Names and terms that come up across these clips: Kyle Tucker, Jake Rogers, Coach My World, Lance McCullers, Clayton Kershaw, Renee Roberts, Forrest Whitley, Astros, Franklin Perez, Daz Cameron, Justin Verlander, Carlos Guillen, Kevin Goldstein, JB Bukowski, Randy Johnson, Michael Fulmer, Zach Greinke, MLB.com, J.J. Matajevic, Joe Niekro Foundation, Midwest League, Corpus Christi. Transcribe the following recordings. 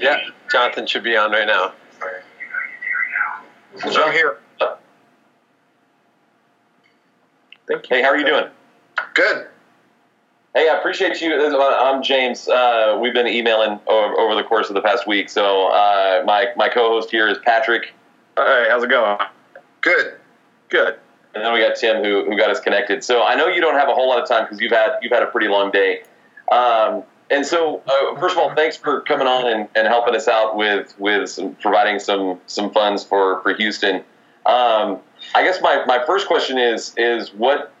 Yeah, Jonathan should be on right now. I'm here. Thank you. Hey, how are you doing? Good. Hey, I appreciate you. I'm James. We've been emailing over the course of the past week. So my co-host here is Patrick. All right, how's it going? Good. And then we got Tim, who got us connected. So I know you don't have a whole lot of time because you've had a pretty long day. And so, first of all, thanks for coming on and helping us out with providing some funds for Houston. I guess my first question is what?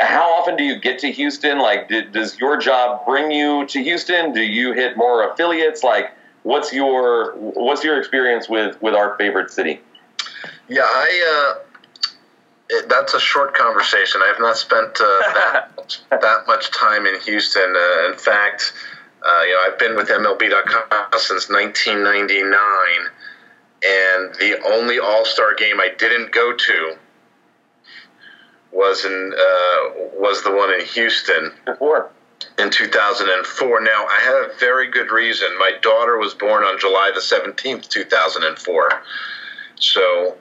How often do you get to Houston? Like, does your job bring you to Houston? Do you hit more affiliates? Like, what's your experience with our favorite city? Yeah, that's a short conversation. I have not spent that much time in Houston. In fact, I've been with MLB.com since 1999, and the only All-Star game I didn't go to was the one in Houston in 2004. Now, I had a very good reason. My daughter was born on July the 17th, 2004. So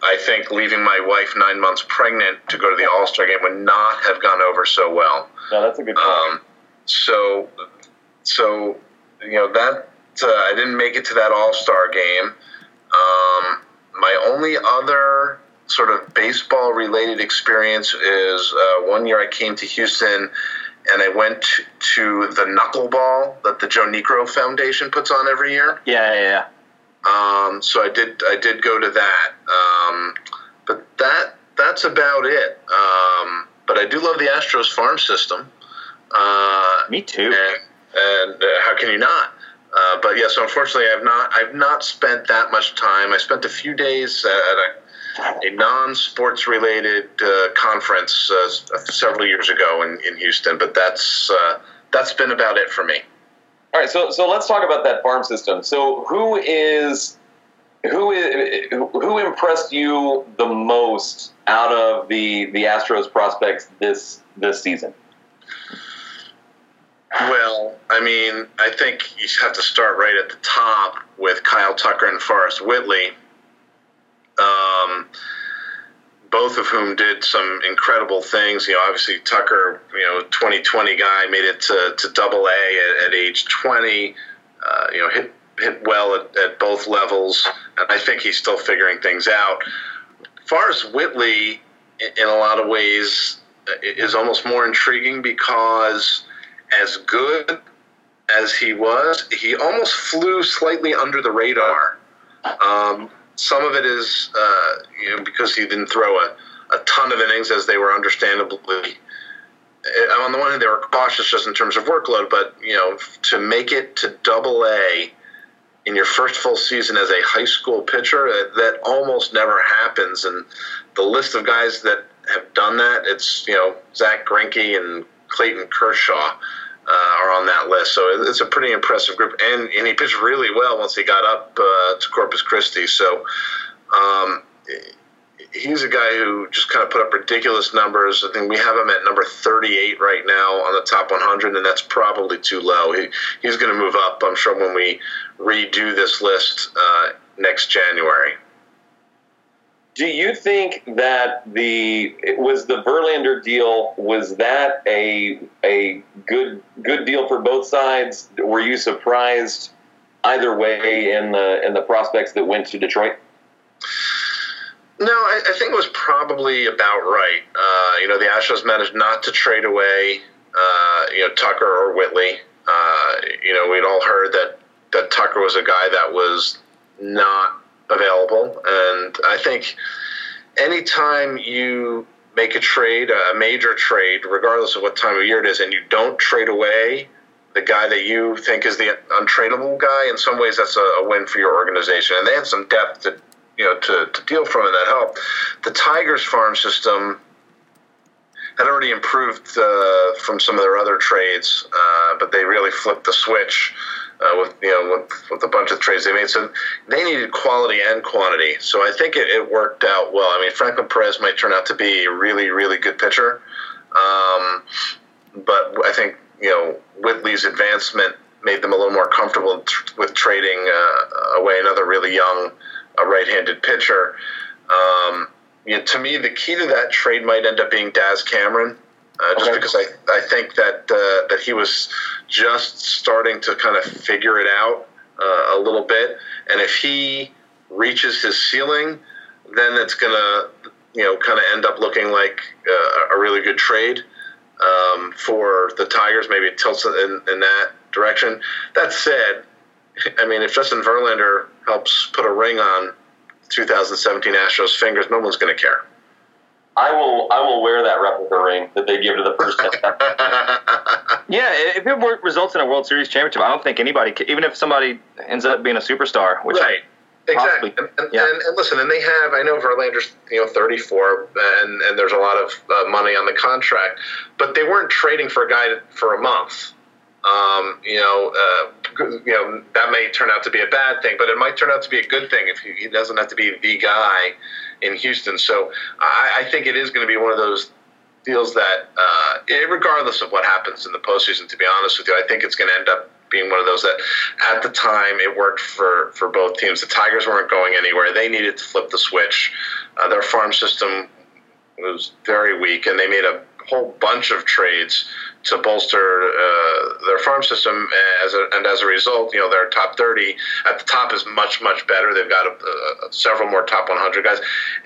I think leaving my wife 9 months pregnant to go to the All-Star game would not have gone over so well. No, that's a good point. So I didn't make it to that All-Star game. My only other sort of baseball-related experience is one year I came to Houston and I went to the knuckleball that the Joe Niekro Foundation puts on every year. Yeah. So I did go to that, but that's about it. But I do love the Astros farm system. Me too. And how can you not? But yes, yeah, so unfortunately, I've not spent that much time. I spent a few days at a non-sports related conference several years ago in Houston. But that's been about it for me. All right, so let's talk about that farm system. So who impressed you the most out of the Astros prospects this season? Well, I mean, I think you have to start right at the top with Kyle Tucker and Forrest Whitley, both of whom did some incredible things. You know, obviously Tucker, 2020 guy, made it to Double-A at age 20. Hit well at both levels, and I think he's still figuring things out. Forrest Whitley, in a lot of ways, is almost more intriguing because as good as he was, he almost flew slightly under the radar. Some of it is because he didn't throw a ton of innings, as they were understandably. On the one hand, they were cautious just in terms of workload, but to make it to Double-A in your first full season as a high school pitcher, that almost never happens. And the list of guys that have done that, it's Zach Greinke and Clayton Kershaw are on that list. So it's a pretty impressive group. And he pitched really well once he got up to Corpus Christi. So he's a guy who just kind of put up ridiculous numbers. I think we have him at number 38 right now on the top 100, and that's probably too low. He's going to move up, I'm sure, when we redo this list next January. Do you think that the Verlander deal, was that a good deal for both sides? Were you surprised either way in the prospects that went to Detroit? No, I think it was probably about right. The Astros managed not to trade away Tucker or Whitley. We'd all heard that Tucker was a guy that was not available, and I think anytime you make a trade, a major trade, regardless of what time of year it is, and you don't trade away the guy that you think is the untradeable guy, in some ways that's a win for your organization. And they had some depth to deal from, and that helped. The Tigers farm system had already improved from some of their other trades, but they really flipped the switch with a bunch of trades they made. So they needed quality and quantity. So I think it worked out well. I mean, Franklin Perez might turn out to be a really, really good pitcher. But I think, Whitley's advancement made them a little more comfortable with trading away another really young right-handed pitcher. To me, the key to that trade might end up being Daz Cameron, just because I think that that he was just starting to kind of figure it out a little bit. And if he reaches his ceiling, then it's going to kind of end up looking like a really good trade for the Tigers. Maybe it tilts in that direction. That said, I mean, if Justin Verlander helps put a ring on 2017 Astros fingers, no one's going to care. I will wear that replica ring that they give to the first test. Yeah, if it results in a World Series championship, I don't think anybody, even if somebody ends up being a superstar, which right. Exactly, and listen, and they have. I know Verlander's 34, and there's a lot of money on the contract, but they weren't trading for a guy for a month. That may turn out to be a bad thing, but it might turn out to be a good thing if he doesn't have to be the guy in Houston. So I think it is going to be one of those deals that, regardless of what happens in the postseason, to be honest with you, I think it's going to end up being one of those that at the time it worked for both teams. The Tigers weren't going anywhere. They needed to flip the switch. Their farm system was very weak, and they made a whole bunch of trades to bolster their farm system. As a result, their top 30 at the top is much, much better. They've got several more top 100 guys,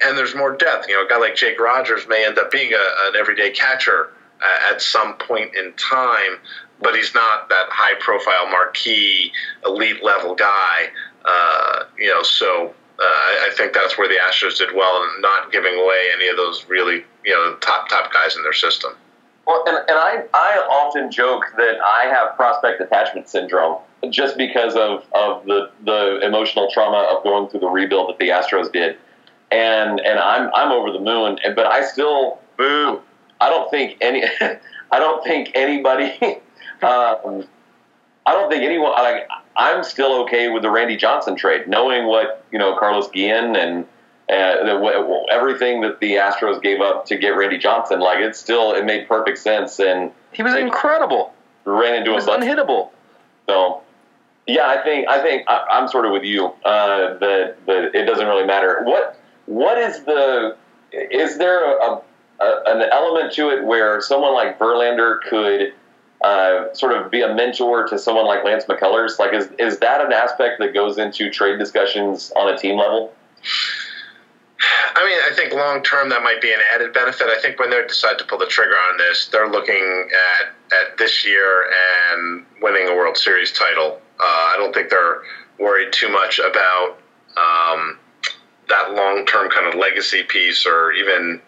and there's more depth. A guy like Jake Rogers may end up being an everyday catcher at some point in time, but he's not that high-profile marquee elite-level guy, So I think that's where the Astros did well in not giving away any of those really, top guys in their system. Well, and I often joke that I have prospect attachment syndrome just because of the emotional trauma of going through the rebuild that the Astros did, and I'm over the moon, but I still boo. I don't think anybody. I don't think anyone. I'm still okay with the Randy Johnson trade, knowing what Carlos Guillen and everything that the Astros gave up to get Randy Johnson. Like it made perfect sense, and he was incredible. Ran into a bunch. Unhittable. So, yeah, I think I'm sort of with you that it doesn't really matter. What is the? Is there an element to it where someone like Verlander could sort of be a mentor to someone like Lance McCullers? Like, is that an aspect that goes into trade discussions on a team level? I mean, I think long-term that might be an added benefit. I think when they decide to pull the trigger on this, they're looking at this year and winning a World Series title. I don't think they're worried too much about that long-term kind of legacy piece or even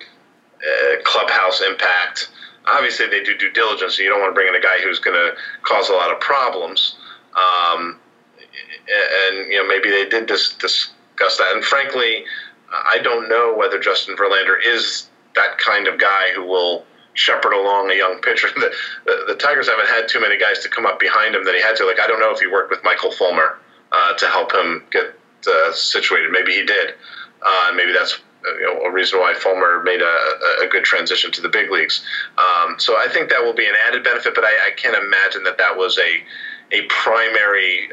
clubhouse impact. Obviously, they do due diligence, so you don't want to bring in a guy who's going to cause a lot of problems. Maybe they did discuss that. And frankly, I don't know whether Justin Verlander is that kind of guy who will shepherd along a young pitcher. The Tigers haven't had too many guys to come up behind him that he had to. Like, I don't know if he worked with Michael Fulmer to help him get situated. Maybe he did. Maybe that's a reason why Fulmer made a good transition to the big leagues. So I think that will be an added benefit, but I can't imagine that was a primary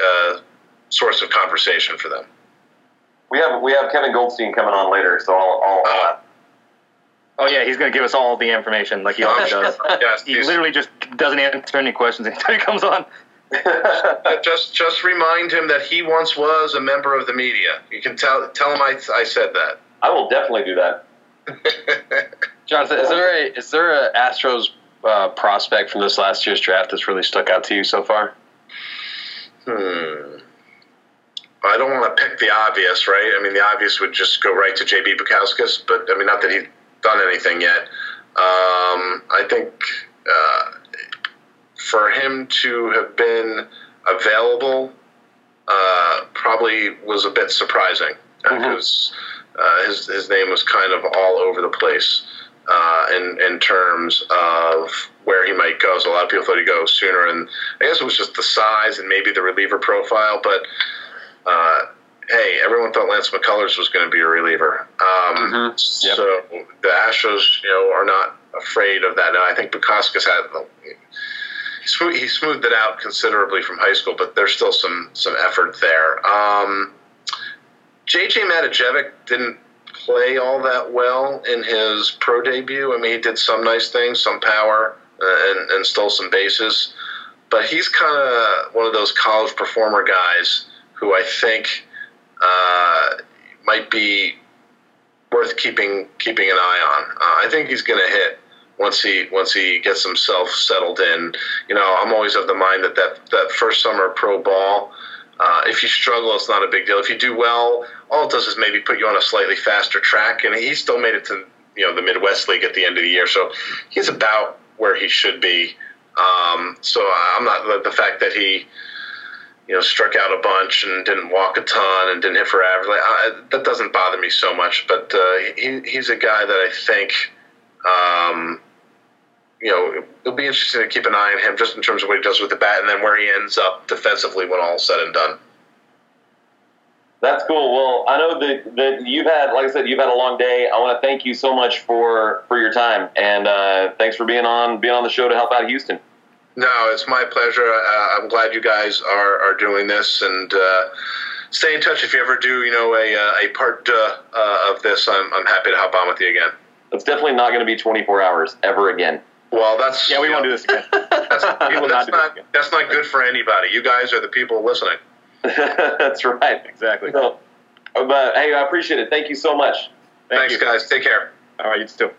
source of conversation for them. We have Kevin Goldstein coming on later, so I'll oh yeah, he's going to give us all the information like he always does. Yes, he literally just doesn't answer any questions until he comes on. just remind him that he once was a member of the media. You can tell him I said that. I will definitely do that. Jonathan, is there a Astros prospect from this last year's draft that's really stuck out to you so far? I don't want to pick the obvious, right? I mean, the obvious would just go right to JB Bukowski, but I mean, not that he's done anything yet. I think for him to have been available probably was a bit surprising because. His name was kind of all over the place in terms of where he might go. So a lot of people thought he'd go sooner, and I guess it was just the size and maybe the reliever profile. But hey, everyone thought Lance McCullers was going to be a reliever. Mm-hmm. Yep. So the Astros, are not afraid of that. Now I think Bukowski's had he smoothed it out considerably from high school, but there's still some effort there. J.J. Matajevic didn't play all that well in his pro debut. I mean, he did some nice things, some power, and stole some bases. But he's kind of one of those college performer guys who I think might be worth keeping an eye on. I think he's going to hit once he gets himself settled in. You know, I'm always of the mind that first summer pro ball, if you struggle, it's not a big deal. If you do well, all it does is maybe put you on a slightly faster track. And he still made it to, you know, the Midwest League at the end of the year, so he's about where he should be. So I'm not the fact that he, you know, struck out a bunch and didn't walk a ton and didn't hit for average. That doesn't bother me so much. But he's a guy that I think, you know, it'll be interesting to keep an eye on him just in terms of what he does with the bat and then where he ends up defensively when all is said and done. That's cool. Well, I know that you've had, like I said, you've had a long day. I want to thank you so much for your time, and thanks for being on the show to help out Houston. No, it's my pleasure. I'm glad you guys are doing this, and stay in touch if you ever do, you know, a part of this. I'm happy to hop on with you again. It's definitely not going to be 24 hours ever again. Well, that's... Yeah, we won't do this again. That's not good for anybody. You guys are the people listening. That's right. Exactly. So, but, hey, I appreciate it. Thank you so much. Thanks, guys. Take care. All right, you too.